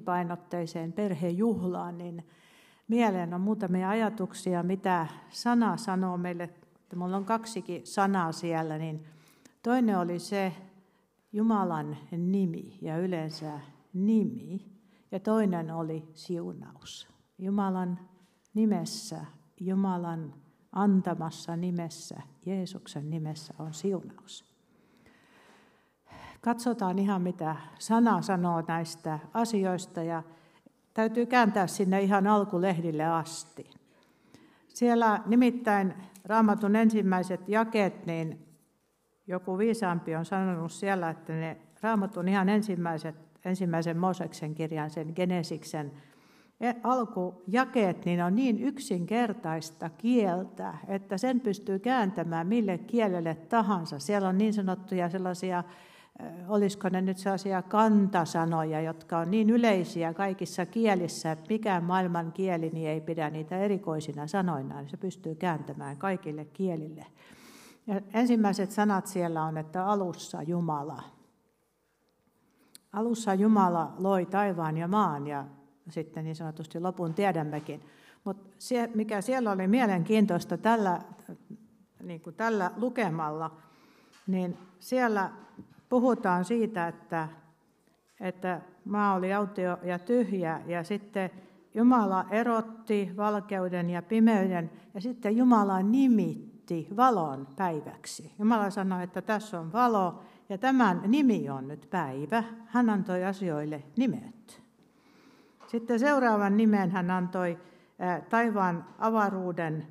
painotteiseen perhejuhlaan, niin mieleen on muutamia ajatuksia, mitä sana sanoo meille. Minulla on kaksikin sanaa siellä, niin toinen oli se Jumalan nimi ja yleensä nimi, ja toinen oli siunaus. Jumalan nimessä, Jumalan antamassa nimessä, Jeesuksen nimessä on siunaus. Katsotaan ihan mitä sana sanoo näistä asioista ja täytyy kääntää sinne ihan alkulehdille asti. Siellä nimittäin Raamatun ensimmäiset jakeet, niin joku viisaampi on sanonut siellä, että ne Raamatun ihan ensimmäisen Mooseksen kirjan, sen Genesiksen alkujakeet, niin on niin yksinkertaista kieltä, että sen pystyy kääntämään mille kielelle tahansa. Siellä on niin sanottuja sellaisia, olisiko ne nyt sellaisia kantasanoja, jotka on niin yleisiä kaikissa kielissä, että mikään maailman kieli niin ei pidä niitä erikoisina sanoinaan. Se pystyy kääntämään kaikille kielille. Ja ensimmäiset sanat siellä on, että alussa Jumala. Alussa Jumala loi taivaan ja maan ja sitten niin sanotusti lopun tiedämmekin. Mutta se, mikä siellä oli mielenkiintoista tällä lukemalla, niin siellä puhutaan siitä, että maa oli autio ja tyhjä ja sitten Jumala erotti valkeuden ja pimeyden ja sitten Jumala nimitti valon päiväksi. Jumala sanoi, että tässä on valo ja tämän nimi on nyt päivä. Hän antoi asioille nimet. Sitten seuraavan nimen hän antoi taivaan avaruuden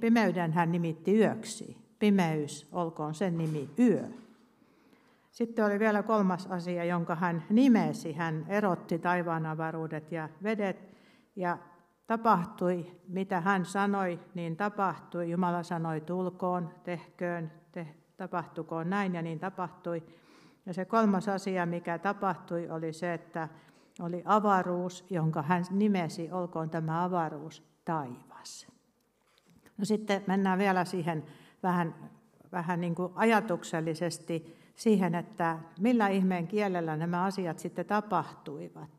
pimeyden hän nimitti yöksi. Pimeys, olkoon sen nimi yö. Sitten oli vielä kolmas asia, jonka hän nimesi. Hän erotti taivaan avaruudet ja vedet ja tapahtui, mitä hän sanoi, niin tapahtui. Jumala sanoi tulkoon, tehköön, tapahtukoon näin ja niin tapahtui. Ja se kolmas asia, mikä tapahtui, oli se, että oli avaruus, jonka hän nimesi, olkoon tämä avaruus taivas. No sitten mennään vielä siihen vähän niin kuin ajatuksellisesti siihen, että millä ihmeen kielellä nämä asiat sitten tapahtuivat.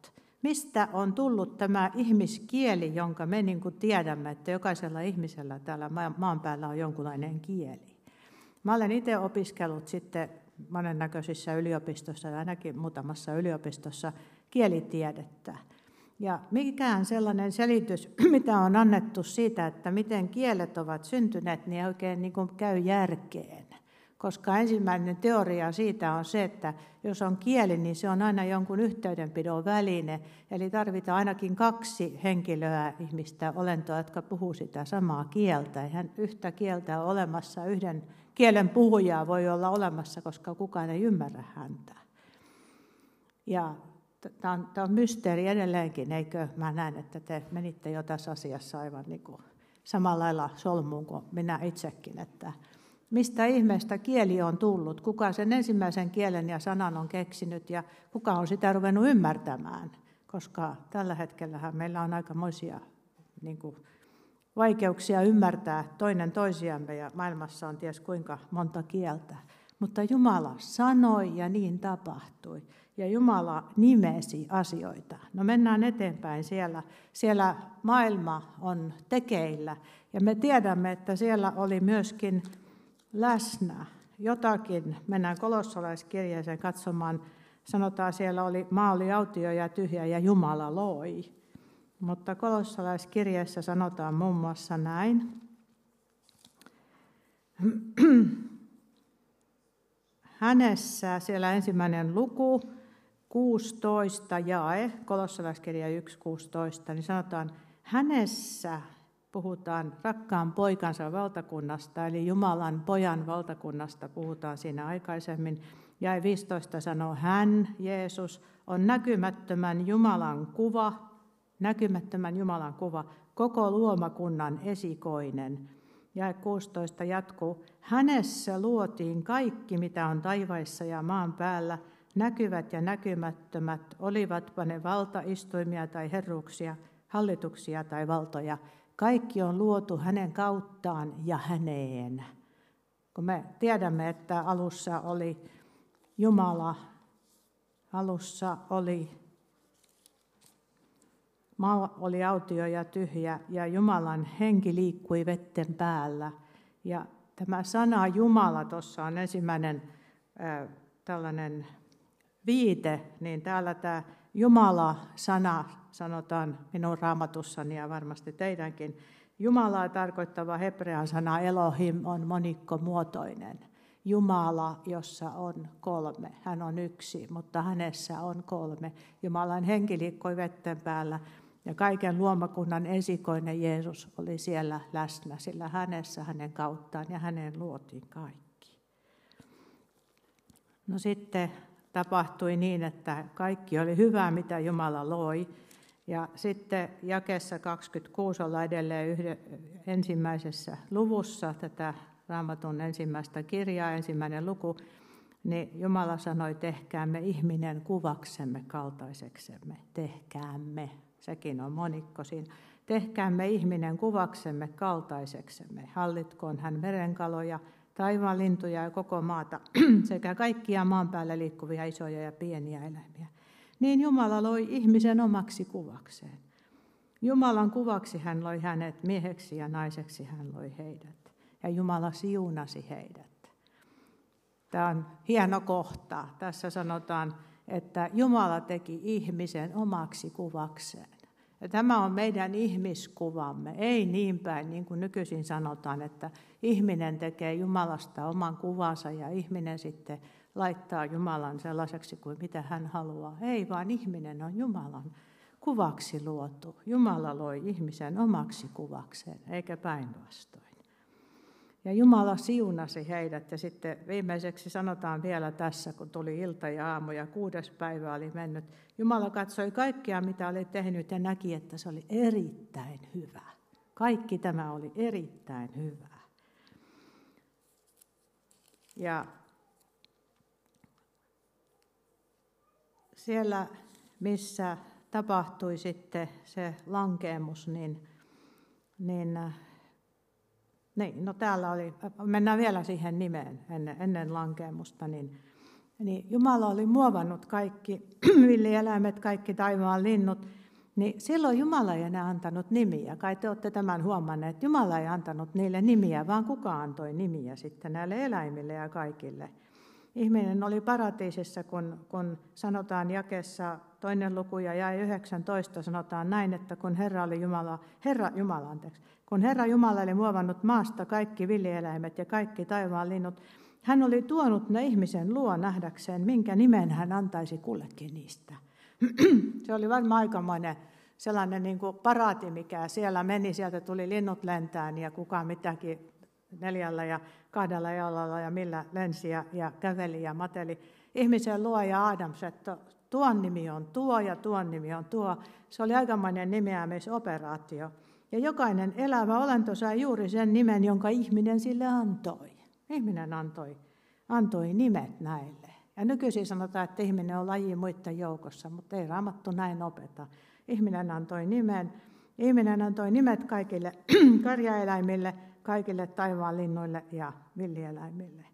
Mistä on tullut tämä ihmiskieli, jonka me niin kuin tiedämme, että jokaisella ihmisellä täällä maan päällä on jonkunlainen kieli. Mä olen itse opiskellut sitten monennäköisissä yliopistossa, ainakin muutamassa yliopistossa, kielitiedettä. Ja mikään sellainen selitys, mitä on annettu siitä, että miten kielet ovat syntyneet, niin oikein niin kuin käy järkeen. Koska ensimmäinen teoria siitä on se, että jos on kieli, niin se on aina jonkun yhteydenpidon väline. Eli tarvitaan ainakin kaksi henkilöä, ihmistä, olentoa, jotka puhuu sitä samaa kieltä. Eihän yhtä kieltä ole olemassa, yhden kielen puhujaa voi olla olemassa, koska kukaan ei ymmärrä häntä. Ja tämä on mysteeri edelleenkin, eikö? Mä näen, että te menitte jo tässä asiassa aivan niin kuin samalla lailla solmuun kuin minä itsekin, että mistä ihmeestä kieli on tullut, kuka sen ensimmäisen kielen ja sanan on keksinyt ja kuka on sitä ruvennut ymmärtämään, koska tällä hetkellähän meillä on aikamoisia niin kuin vaikeuksia ymmärtää toinen toisiamme ja maailmassa on ties kuinka monta kieltä. Mutta Jumala sanoi ja niin tapahtui. Ja Jumala nimesi asioita. No mennään eteenpäin siellä. Siellä maailma on tekeillä. Ja me tiedämme, että siellä oli myöskin läsnä jotakin. Mennään kolossalaiskirjeeseen katsomaan. Sanotaan siellä oli maa oli autio ja tyhjä ja Jumala loi. Mutta kolossalaiskirjeessä sanotaan muun muassa näin. Hänessä siellä ensimmäinen luku 16 jae, kolossalaiskirja 1:16, niin sanotaan, hänessä puhutaan rakkaan poikansa valtakunnasta, eli Jumalan pojan valtakunnasta puhutaan siinä aikaisemmin. Jae 15 sanoo, hän, Jeesus, on näkymättömän Jumalan kuva, koko luomakunnan esikoinen. Jae 16 jatkuu, hänessä luotiin kaikki, mitä on taivaissa ja maan päällä, näkyvät ja näkymättömät, olivatpa ne valtaistuimia tai herruuksia, hallituksia tai valtoja. Kaikki on luotu hänen kauttaan ja häneen. Kun me tiedämme, että alussa oli Jumala, alussa oli Maa oli autio ja tyhjä, ja Jumalan henki liikkui vetten päällä. Ja tämä sana Jumala, tuossa on ensimmäinen tällainen viite, niin täällä tämä Jumala-sana sanotaan minun raamatussani ja varmasti teidänkin. Jumalaa tarkoittava hebrean sana Elohim on monikkomuotoinen. Jumala, jossa on kolme. Hän on yksi, mutta hänessä on kolme. Jumalan henki liikkoi vetten päällä ja kaiken luomakunnan esikoinen Jeesus oli siellä läsnä, sillä hänessä, hänen kauttaan ja hänen luotiin kaikki. No sitten tapahtui niin, että kaikki oli hyvää, mitä Jumala loi. Ja sitten jakeessa 26 ollaan edelleen ensimmäisessä luvussa tätä Raamatun ensimmäistä kirjaa, ensimmäinen luku, niin Jumala sanoi, tehkäämme ihminen kuvaksemme, kaltaiseksemme. Tehkäämme, sekin on monikko siinä. Tehkäämme ihminen kuvaksemme, kaltaiseksemme. Hallitkoon hän merenkaloja, taivaan lintuja ja koko maata sekä kaikkia maan päällä liikkuvia isoja ja pieniä eläimiä. Niin Jumala loi ihmisen omaksi kuvakseen. Jumalan kuvaksi hän loi hänet, mieheksi ja naiseksi hän loi heidät. Ja Jumala siunasi heidät. Tämä on hieno kohta. Tässä sanotaan, että Jumala teki ihmisen omaksi kuvakseen. Ja tämä on meidän ihmiskuvamme. Ei niin päin, niin kuin nykyisin sanotaan, että ihminen tekee Jumalasta oman kuvansa ja ihminen sitten laittaa Jumalan sellaiseksi kuin mitä hän haluaa. Ei, vaan ihminen on Jumalan kuvaksi luotu. Jumala loi ihmisen omaksi kuvakseen, eikä päinvastoin. Ja Jumala siunasi heidät. Ja sitten viimeiseksi sanotaan vielä tässä, kun tuli ilta ja aamu ja 6. päivä oli mennyt. Jumala katsoi kaikkea, mitä oli tehnyt ja näki, että se oli erittäin hyvä. Kaikki tämä oli erittäin hyvä. Ja siellä, missä tapahtui sitten se lankeemus, no täällä oli, mennään vielä siihen nimeen ennen lankeemusta, niin Jumala oli muovannut kaikki villieläimet, kaikki taivaan linnut, niin silloin Jumala ei enää antanut nimiä. Kai te olette tämän huomanneet, että Jumala ei antanut niille nimiä, vaan kuka antoi nimiä sitten näille eläimille ja kaikille. Ihminen oli paratiisissa, kun sanotaan jakeessa 2. luku ja jae 19, sanotaan näin, että kun Herra Jumala oli muovannut maasta kaikki villieläimet ja kaikki taivaan linnut, hän oli tuonut ne ihmisen luo nähdäkseen, minkä nimen hän antaisi kullekin niistä. Se oli varmaan aikamoinen sellainen niin kuin paraati, mikä siellä meni, sieltä tuli linnut lentään ja kuka mitäkin 4 ja 2 jalalla ja millä lensi ja käveli ja mateli. Ihmisen luo ja Adams, että tuon nimi on tuo ja tuon nimi on tuo. Se oli aikamoinen nimeämisoperaatio. Ja jokainen elävä olento sai juuri sen nimen, jonka ihminen sille antoi. Ihminen antoi nimet näille. Ja nykyisin sanotaan, että ihminen on laji muiden joukossa, mutta ei Raamattu näin opeta. Ihminen antoi nimen. Ihminen antoi nimet kaikille karjaeläimille, kaikille taivaan linnoille ja villieläimille.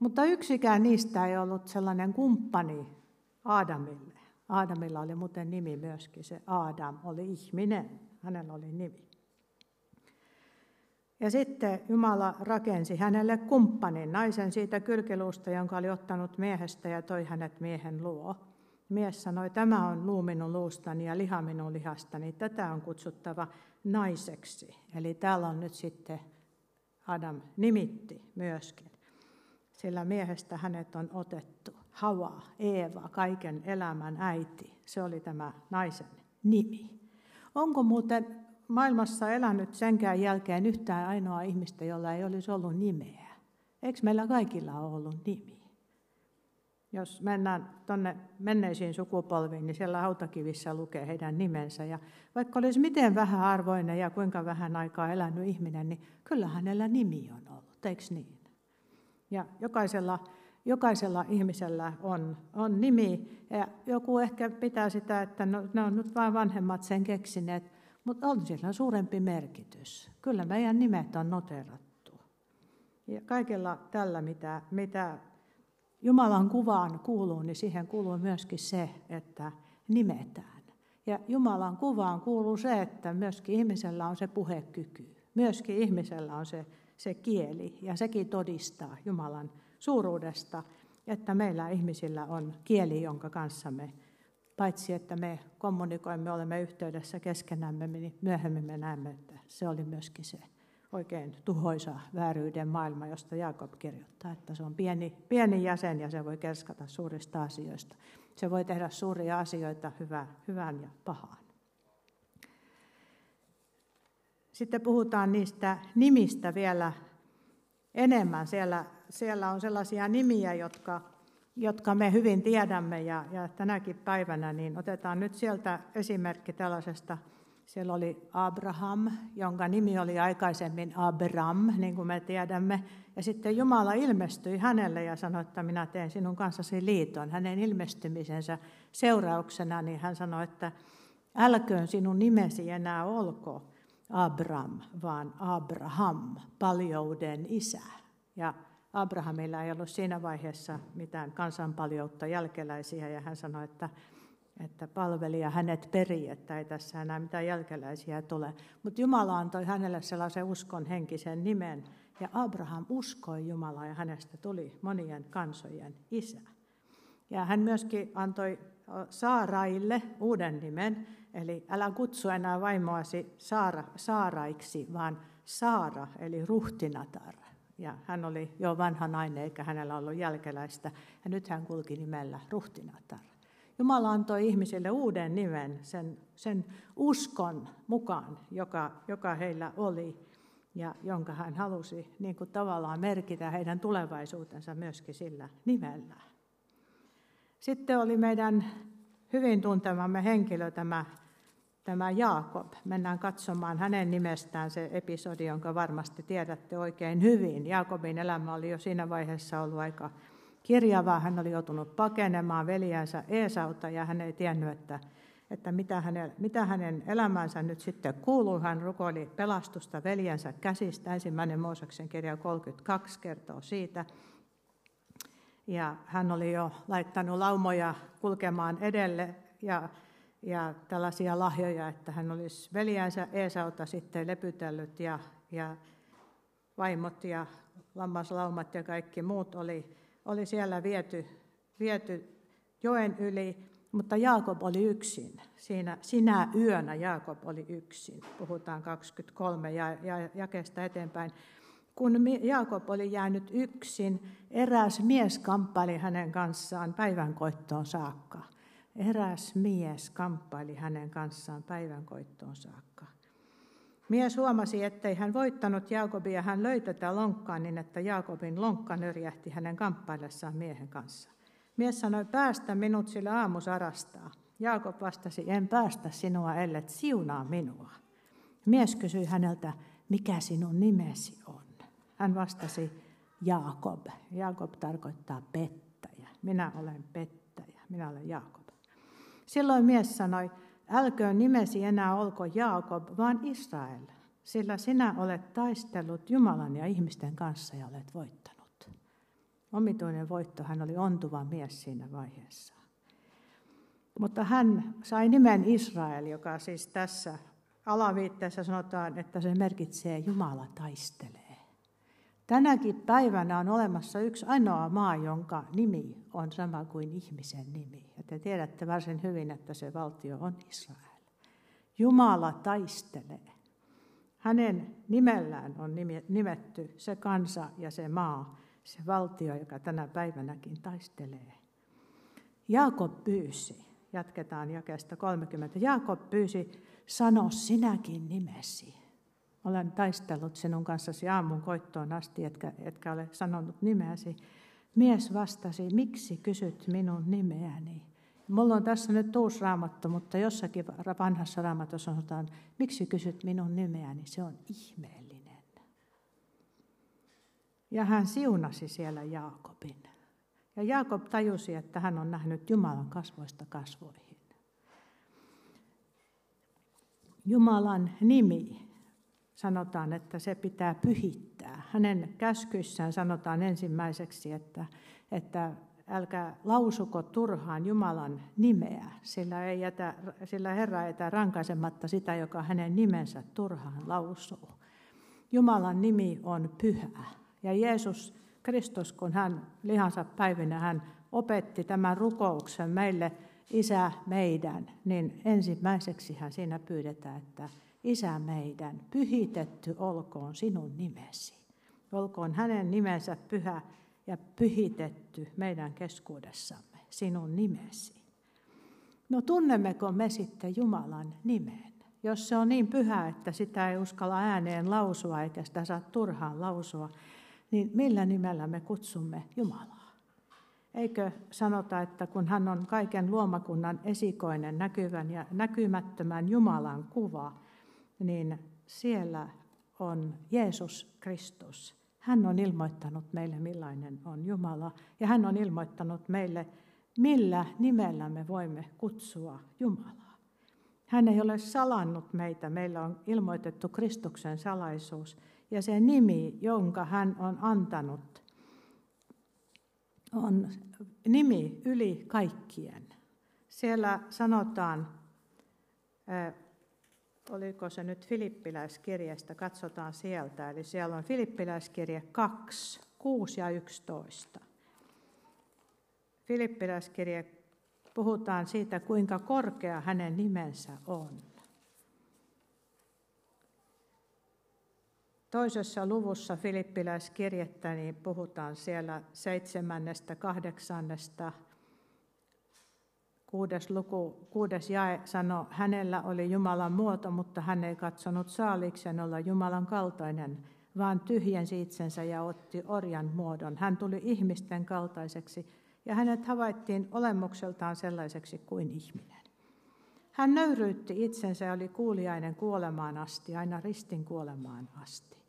Mutta yksikään niistä ei ollut sellainen kumppani Aadamille. Aadamilla oli muuten nimi myöskin, se Aadam oli ihminen, hänellä oli nimi. Ja sitten Jumala rakensi hänelle kumppanin, naisen siitä kylkiluusta, jonka oli ottanut miehestä ja toi hänet miehen luo. Mies sanoi, tämä on luu minun luustani ja liha minun lihastani, tätä on kutsuttava naiseksi. Eli täällä on nyt sitten Adam nimitti myöskin, sillä miehestä hänet on otettu. Hava, Eeva, kaiken elämän äiti, se oli tämä naisen nimi. Onko muuten maailmassa elänyt senkään jälkeen yhtään ainoa ihmistä, jolla ei olisi ollut nimeä? Eikö meillä kaikilla ole ollut nimi? Jos mennään tuonne menneisiin sukupolviin, niin siellä hautakivissä lukee heidän nimensä. Ja vaikka olisi miten vähäarvoinen ja kuinka vähän aikaa elänyt ihminen, niin kyllä hänellä nimi on ollut, eikö niin? Ja jokaisella ihmisellä on nimi. Ja joku ehkä pitää sitä, että ne on nyt vain vanhemmat sen keksineet, mutta on sillä suurempi merkitys. Kyllä meidän nimet on noterattu. Ja kaikella tällä, mitä Jumalan kuvaan kuuluu, niin siihen kuuluu myöskin se, että nimetään. Ja Jumalan kuvaan kuuluu se, että myöskin ihmisellä on se puhekyky. Myöskin ihmisellä on se kieli, ja sekin todistaa Jumalan suuruudesta, että meillä ihmisillä on kieli, jonka kanssa me, paitsi että me kommunikoimme, olemme yhteydessä keskenämme, niin myöhemmin me näemme, että se oli myöskin se oikein tuhoisa vääryyden maailma, josta Jaakob kirjoittaa, että se on pieni jäsen ja se voi kerskata suurista asioista. Se voi tehdä suuria asioita hyvään ja pahaan. Sitten puhutaan niistä nimistä vielä enemmän. Siellä on sellaisia nimiä, jotka me hyvin tiedämme ja tänäkin päivänä, niin otetaan nyt sieltä esimerkki tällaisesta. Siellä oli Abraham, jonka nimi oli aikaisemmin Abram, niin kuin me tiedämme. Ja sitten Jumala ilmestyi hänelle ja sanoi, että minä teen sinun kanssasi liiton. Hänen ilmestymisensä seurauksena niin hän sanoi, että älköön sinun nimesi enää olko Abram, vaan Abraham, paljouden isä. Ja Abrahamilla ei ollut siinä vaiheessa mitään kansanpaljoutta jälkeläisiä ja hän sanoi, että palvelija hänet perii, että ei tässä enää mitään jälkeläisiä tule. Mutta Jumala antoi hänelle sellaisen uskon henkisen nimen, ja Abraham uskoi Jumalaa, ja hänestä tuli monien kansojen isä. Ja hän myöskin antoi Saaraille uuden nimen, eli älä kutsu enää vaimoasi Saaraiksi, vaan Saara, eli ruhtinatar. Ja hän oli jo vanha nainen, eikä hänellä ollut jälkeläistä, ja nyt hän kulki nimellä ruhtinatar. Jumala antoi ihmisille uuden nimen sen uskon mukaan, joka heillä oli ja jonka hän halusi niin kuin tavallaan merkitä heidän tulevaisuutensa myöskin sillä nimellä. Sitten oli meidän hyvin tuntemamme henkilö tämä Jaakob. Mennään katsomaan hänen nimestään se episodi, jonka varmasti tiedätte oikein hyvin. Jaakobin elämä oli jo siinä vaiheessa ollut aika kirjavaa. Hän oli joutunut pakenemaan veljensä Eesaulta ja hän ei tiennyt, että mitä hänen elämänsä nyt sitten kuuluu. Hän rukoili pelastusta veljensä käsistä. 1. Mooseksen kirja 32 kertoo siitä. Ja hän oli jo laittanut laumoja kulkemaan edelle ja tällaisia lahjoja, että hän olisi veljensä Eesaulta sitten lepytellyt ja vaimot ja lammaslaumat ja kaikki muut oli siellä viety joen yli, mutta Jaakob oli yksin. Sinä yönä Jaakob oli yksin. Puhutaan 23 jakeesta eteenpäin. Kun Jaakob oli jäänyt yksin, eräs mies kamppaili hänen kanssaan päivänkoittoon saakka. Mies huomasi, ettei hän voittanut Jaakobia, hän löi tätä lonkkaa niin, että Jaakobin lonkka nyrjähti hänen kamppaillessaan miehen kanssa. Mies sanoi, päästä minut, sillä aamu sarastaa. Jaakob vastasi, en päästä sinua, ellet siunaa minua. Mies kysyi häneltä, mikä sinun nimesi on? Hän vastasi, Jaakob. Jaakob tarkoittaa pettäjä. Minä olen pettäjä, minä olen Jaakob. Silloin mies sanoi, älköön nimesi enää olko Jaakob, vaan Israel, sillä sinä olet taistellut Jumalan ja ihmisten kanssa ja olet voittanut. Omituinen voitto, hän oli ontuva mies siinä vaiheessa. Mutta hän sai nimen Israel, joka siis tässä alaviitteessä sanotaan, että se merkitsee Jumala taistelee. Tänäkin päivänä on olemassa yksi ainoa maa, jonka nimi on sama kuin ihmisen nimi. Ja te tiedätte varsin hyvin, että se valtio on Israel. Jumala taistelee. Hänen nimellään on nimetty se kansa ja se maa, se valtio, joka tänä päivänäkin taistelee. Jaakob pyysi, jatketaan jakeesta 30, Jaakob pyysi, sano sinäkin nimesi. Olen taistellut sinun kanssasi aamun koittoon asti, etkä ole sanonut nimeäsi. Mies vastasi, miksi kysyt minun nimeäni? Minulla on tässä nyt uusi raamattu, mutta jossakin vanhassa raamatussa sanotaan, miksi kysyt minun nimeäni? Se on ihmeellinen. Ja hän siunasi siellä Jaakobin. Ja Jaakob tajusi, että hän on nähnyt Jumalan kasvoista kasvoihin. Jumalan nimi. Sanotaan, että se pitää pyhittää. Hänen käskyissään sanotaan ensimmäiseksi, että älkää lausuko turhaan Jumalan nimeä, sillä Herra ei jätä rankaisematta sitä, joka hänen nimensä turhaan lausuu. Jumalan nimi on pyhä. Ja Jeesus Kristus, kun hän lihansa päivinä, hän opetti tämän rukouksen meille, Isä meidän, niin ensimmäiseksihän siinä pyydetään, että Isä meidän, pyhitetty olkoon sinun nimesi. Olkoon hänen nimensä pyhä ja pyhitetty meidän keskuudessamme, sinun nimesi. No tunnemmeko me sitten Jumalan nimen? Jos se on niin pyhä, että sitä ei uskalla ääneen lausua, eikä sitä saa turhaan lausua, niin millä nimellä me kutsumme Jumalaa? Eikö sanota, että kun hän on kaiken luomakunnan esikoinen, näkyvän ja näkymättömän Jumalan kuva, niin siellä on Jeesus Kristus. Hän on ilmoittanut meille, millainen on Jumala, ja hän on ilmoittanut meille, millä nimellä me voimme kutsua Jumalaa. Hän ei ole salannut meitä, meillä on ilmoitettu Kristuksen salaisuus, ja se nimi, jonka hän on antanut, on nimi yli kaikkien. Siellä sanotaan, oliko se nyt Filippiläiskirjasta, katsotaan sieltä. Eli siellä on Filippiläiskirje 2, 6 ja 11. Filippiläiskirje, puhutaan siitä, kuinka korkea hänen nimensä on. Toisessa luvussa Filippiläiskirjettä niin puhutaan siellä 7., 8. 6. luku, 6. jae sanoo, hänellä oli Jumalan muoto, mutta hän ei katsonut saalikseen olla Jumalan kaltainen, vaan tyhjensi itsensä ja otti orjan muodon. Hän tuli ihmisten kaltaiseksi ja hänet havaittiin olemukseltaan sellaiseksi kuin ihminen. Hän nöyryytti itsensä ja oli kuuliainen kuolemaan asti, aina ristin kuolemaan asti.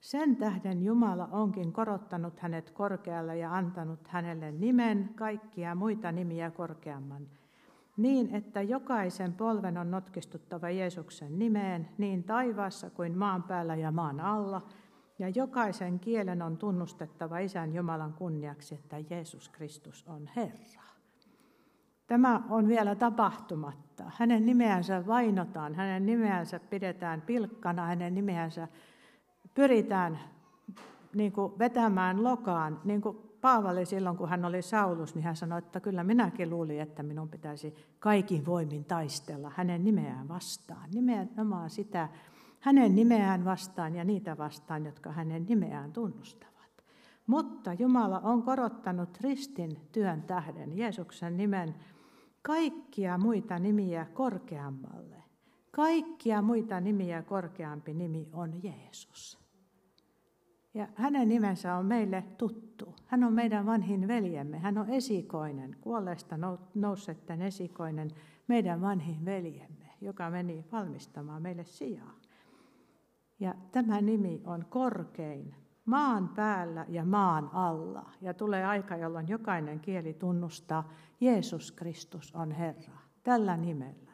Sen tähden Jumala onkin korottanut hänet korkealle ja antanut hänelle nimen kaikkia muita nimiä korkeamman, niin että jokaisen polven on notkistuttava Jeesuksen nimeen, niin taivaassa kuin maan päällä ja maan alla, ja jokaisen kielen on tunnustettava Isän Jumalan kunniaksi, että Jeesus Kristus on Herra. Tämä on vielä tapahtumatta. Hänen nimeänsä vainotaan, hänen nimeänsä pidetään pilkkana, hänen nimeänsä pyritään niin kuin vetämään lokaan. Niin kuin Paavali silloin, kun hän oli Saulus, niin hän sanoi, että kyllä minäkin luulin, että minun pitäisi kaikin voimin taistella hänen nimeään vastaan. Nimenomaan sitä hänen nimeään vastaan ja niitä vastaan, jotka hänen nimeään tunnustavat. Mutta Jumala on korottanut ristin työn tähden, Jeesuksen nimen, kaikkia muita nimiä korkeammalle. Kaikkia muita nimiä korkeampi nimi on Jeesus. Ja hänen nimensä on meille tuttu. Hän on meidän vanhin veljemme. Hän on esikoinen, kuolleesta nousseiden esikoinen, meidän vanhin veljemme, joka meni valmistamaan meille sijaa. Ja tämä nimi on korkein maan päällä ja maan alla. Ja tulee aika, jolloin jokainen kieli tunnustaa, Jeesus Kristus on Herra. Tällä nimellä.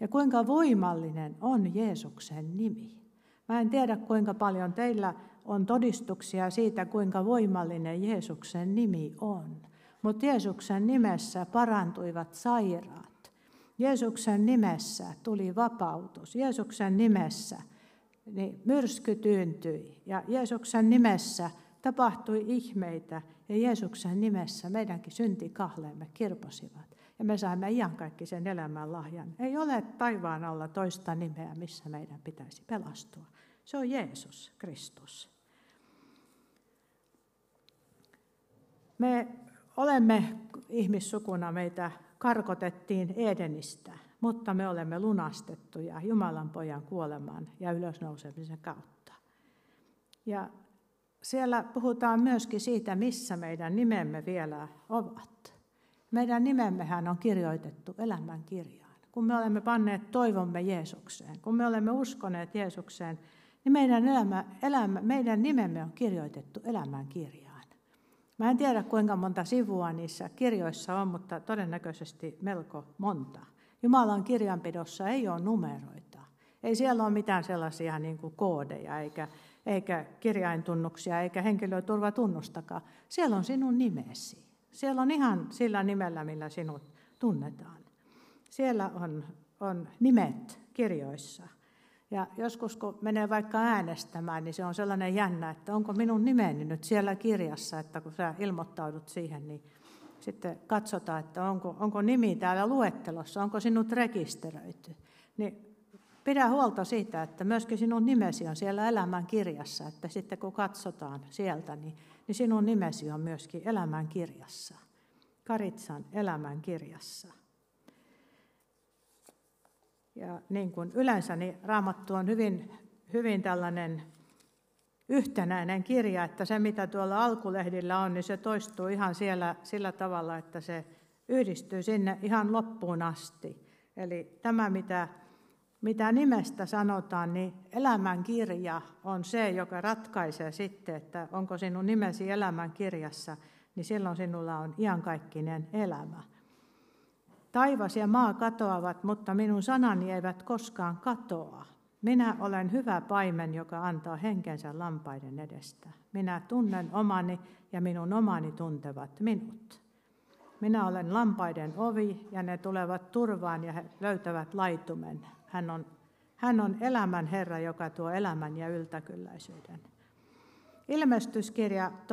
Ja kuinka voimallinen on Jeesuksen nimi. Mä en tiedä, kuinka paljon teillä on todistuksia siitä, kuinka voimallinen Jeesuksen nimi on. Mutta Jeesuksen nimessä parantuivat sairaat. Jeesuksen nimessä tuli vapautus. Jeesuksen nimessä myrsky tyyntyi. Ja Jeesuksen nimessä tapahtui ihmeitä. Ja Jeesuksen nimessä meidänkin syntikahleemme kirposivat. Ja me saimme iankaikkisen elämän lahjan. Ei ole taivaan alla toista nimeä, missä meidän pitäisi pelastua. Se on Jeesus Kristus. Me olemme ihmissukuna, meitä karkotettiin Edenistä, mutta me olemme lunastettuja Jumalan pojan kuoleman ja ylösnousemisen kautta. Ja siellä puhutaan myöskin siitä, missä meidän nimemme vielä ovat. Meidän nimemmehän on kirjoitettu elämän kirjaan. Kun me olemme panneet toivomme Jeesukseen, kun me olemme uskoneet Jeesukseen, niin meidän nimemme on kirjoitettu elämän kirjaan. Mä en tiedä, kuinka monta sivua niissä kirjoissa on, mutta todennäköisesti melko monta. Jumalan kirjanpidossa ei ole numeroita. Ei siellä ole mitään sellaisia niin kuin koodeja, eikä kirjaintunnuksia, eikä henkilöturvatunnustakaan. Siellä on sinun nimesi. Siellä on ihan sillä nimellä, millä sinut tunnetaan. Siellä on nimet kirjoissa. Ja joskus, kun menee vaikka äänestämään, niin se on sellainen jännä, että onko minun nimeni nyt siellä kirjassa, että kun sä ilmoittaudut siihen, niin sitten katsotaan, että onko nimi täällä luettelossa, onko sinut rekisteröity. Niin pidä huolta siitä, että myöskin sinun nimesi on siellä elämän kirjassa, että sitten kun katsotaan sieltä, niin sinun nimesi on myöskin elämän kirjassa, Karitsan elämän kirjassa. Ja niin kuin yleensä, niin Raamattu on hyvin, hyvin tällainen yhtenäinen kirja, että se mitä tuolla alkulehdillä on, niin se toistuu ihan siellä sillä tavalla, että se yhdistyy sinne ihan loppuun asti. Eli tämä, mitä nimestä sanotaan, niin elämän kirja on se, joka ratkaisee sitten, että onko sinun nimesi elämän kirjassa, niin silloin sinulla on iankaikkinen elämä. Taivas ja maa katoavat, mutta minun sanani eivät koskaan katoa. Minä olen hyvä paimen, joka antaa henkensä lampaiden edestä. Minä tunnen omani ja minun omani tuntevat minut. Minä olen lampaiden ovi ja ne tulevat turvaan ja he löytävät laitumen. Hän on elämän Herra, joka tuo elämän ja yltäkylläisyyden. Ilmestyskirja 2.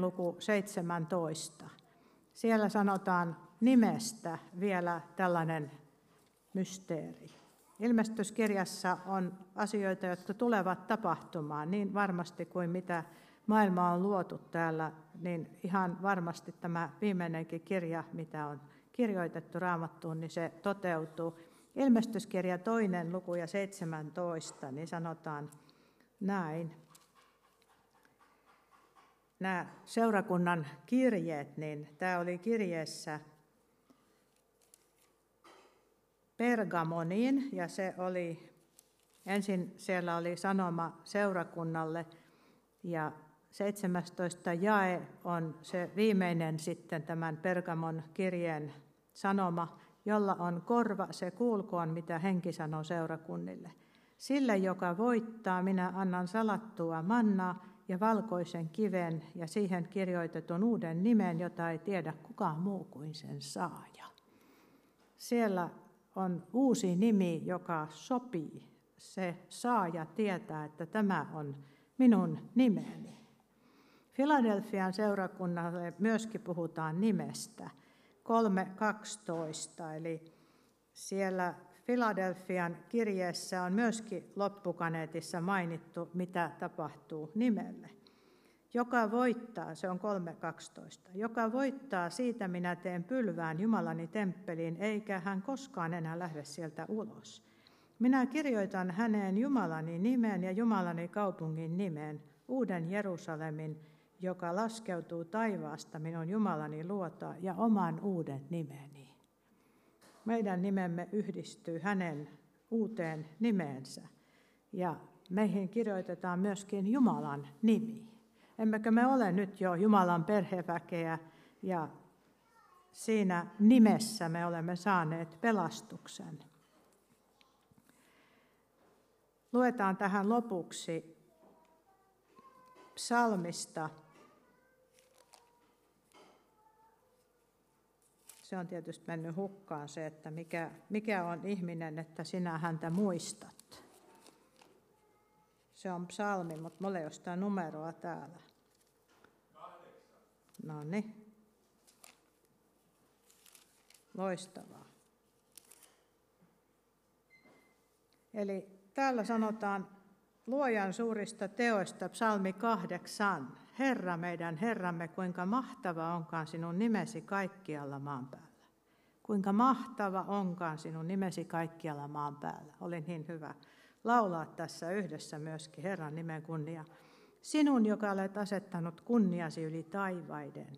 luku 17. Siellä sanotaan nimestä vielä tällainen mysteeri. Ilmestyskirjassa on asioita, jotka tulevat tapahtumaan niin varmasti kuin mitä maailma on luotu täällä, niin ihan varmasti tämä viimeinenkin kirja, mitä on kirjoitettu Raamattuun, niin se toteutuu. Ilmestyskirja 2. luku ja 17, niin sanotaan näin. Nämä seurakunnan kirjeet, niin tämä oli kirjeessä Pergamoniin, ja se oli, ensin siellä oli sanoma seurakunnalle, ja 17. jae on se viimeinen sitten tämän Pergamon kirjeen sanoma, jolla on korva, se kuulkoon, mitä henki sanoo seurakunnille. Sille, joka voittaa, minä annan salattua mannaa ja valkoisen kiven ja siihen kirjoitetun uuden nimen, jota ei tiedä kukaan muu kuin sen saaja. Siellä on uusi nimi, joka sopii. Se saaja tietää, että tämä on minun nimeni. Filadelfian seurakunnalle myöskin puhutaan nimestä. 3.12, eli siellä Filadelfian kirjeessä on myöskin loppukaneetissa mainittu, mitä tapahtuu nimelle. Joka voittaa, se on 3.12, joka voittaa, siitä minä teen pylvään Jumalani temppeliin, eikä hän koskaan enää lähde sieltä ulos. Minä kirjoitan häneen Jumalani nimeen ja Jumalani kaupungin nimeen, uuden Jerusalemin, joka laskeutuu taivaasta minun Jumalani luota ja oman uuden nimeni. Meidän nimemme yhdistyy hänen uuteen nimeensä ja meihin kirjoitetaan myöskin Jumalan nimi. Emmekö me ole nyt jo Jumalan perheväkeä ja siinä nimessä me olemme saaneet pelastuksen. Luetaan tähän lopuksi psalmista. Se on tietysti mennyt hukkaan se, että mikä on ihminen, että sinä häntä muistat. Se on psalmi, mutta minulla ei ole sitä numeroa täällä. 8. No niin. Loistavaa. Eli täällä sanotaan Luojan suurista teoista, psalmi 8. Herra meidän Herramme, kuinka mahtava onkaan sinun nimesi kaikkialla maan päällä. Kuinka mahtava onkaan sinun nimesi kaikkialla maan päällä. Oli niin hyvä laulaa tässä yhdessä myöskin Herran nimen kunnia. Sinun, joka olet asettanut kunniasi yli taivaiden.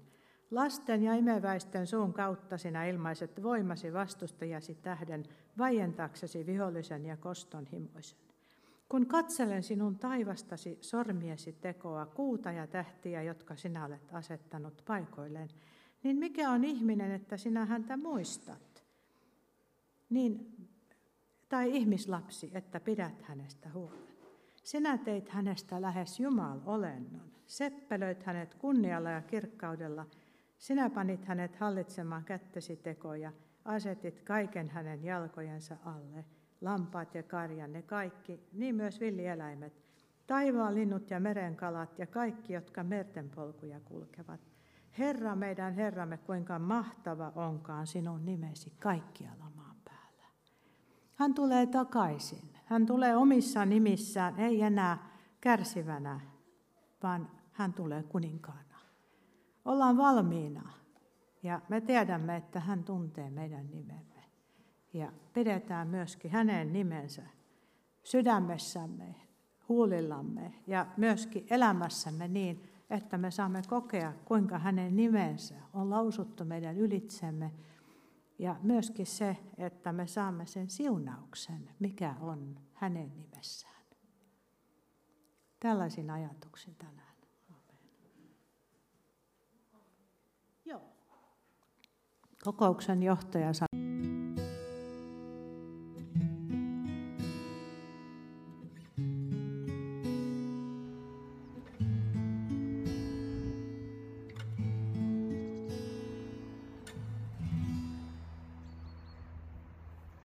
Lasten ja imeväisten suun kautta sinä ilmaiset voimasi vastustajasi tähden, vaientaaksesi vihollisen ja kostonhimoisen. Kun katselen sinun taivastasi sormiesi tekoa, kuuta ja tähtiä, jotka sinä olet asettanut paikoilleen, niin mikä on ihminen, että sinä häntä muistat? Niin, tai ihmislapsi, että pidät hänestä huolen. Sinä teit hänestä lähes Jumal-olennon. Seppelöit hänet kunnialla ja kirkkaudella Sinä panit hänet hallitsemaan kättesi tekoja, asetit kaiken hänen jalkojensa alle, lampaat ja karjanne kaikki, niin myös villieläimet, taivaan linnut ja merenkalat ja kaikki, jotka merten polkuja kulkevat. Herra meidän Herramme, kuinka mahtava onkaan sinun nimesi kaikkialla maan päällä. Hän tulee takaisin. Hän tulee omissa nimissään, ei enää kärsivänä, vaan hän tulee kuninkaana. Ollaan valmiina ja me tiedämme, että hän tuntee meidän nimemme. Ja pidetään myöskin hänen nimensä sydämessämme, huulillamme ja myöskin elämässämme niin, että me saamme kokea, kuinka hänen nimensä on lausuttu meidän ylitsemme. Ja myöskin se, että me saamme sen siunauksen, mikä on hänen nimessään. Tällaisin ajatuksin tänään. Amen. Kokouksen johtaja sanoi.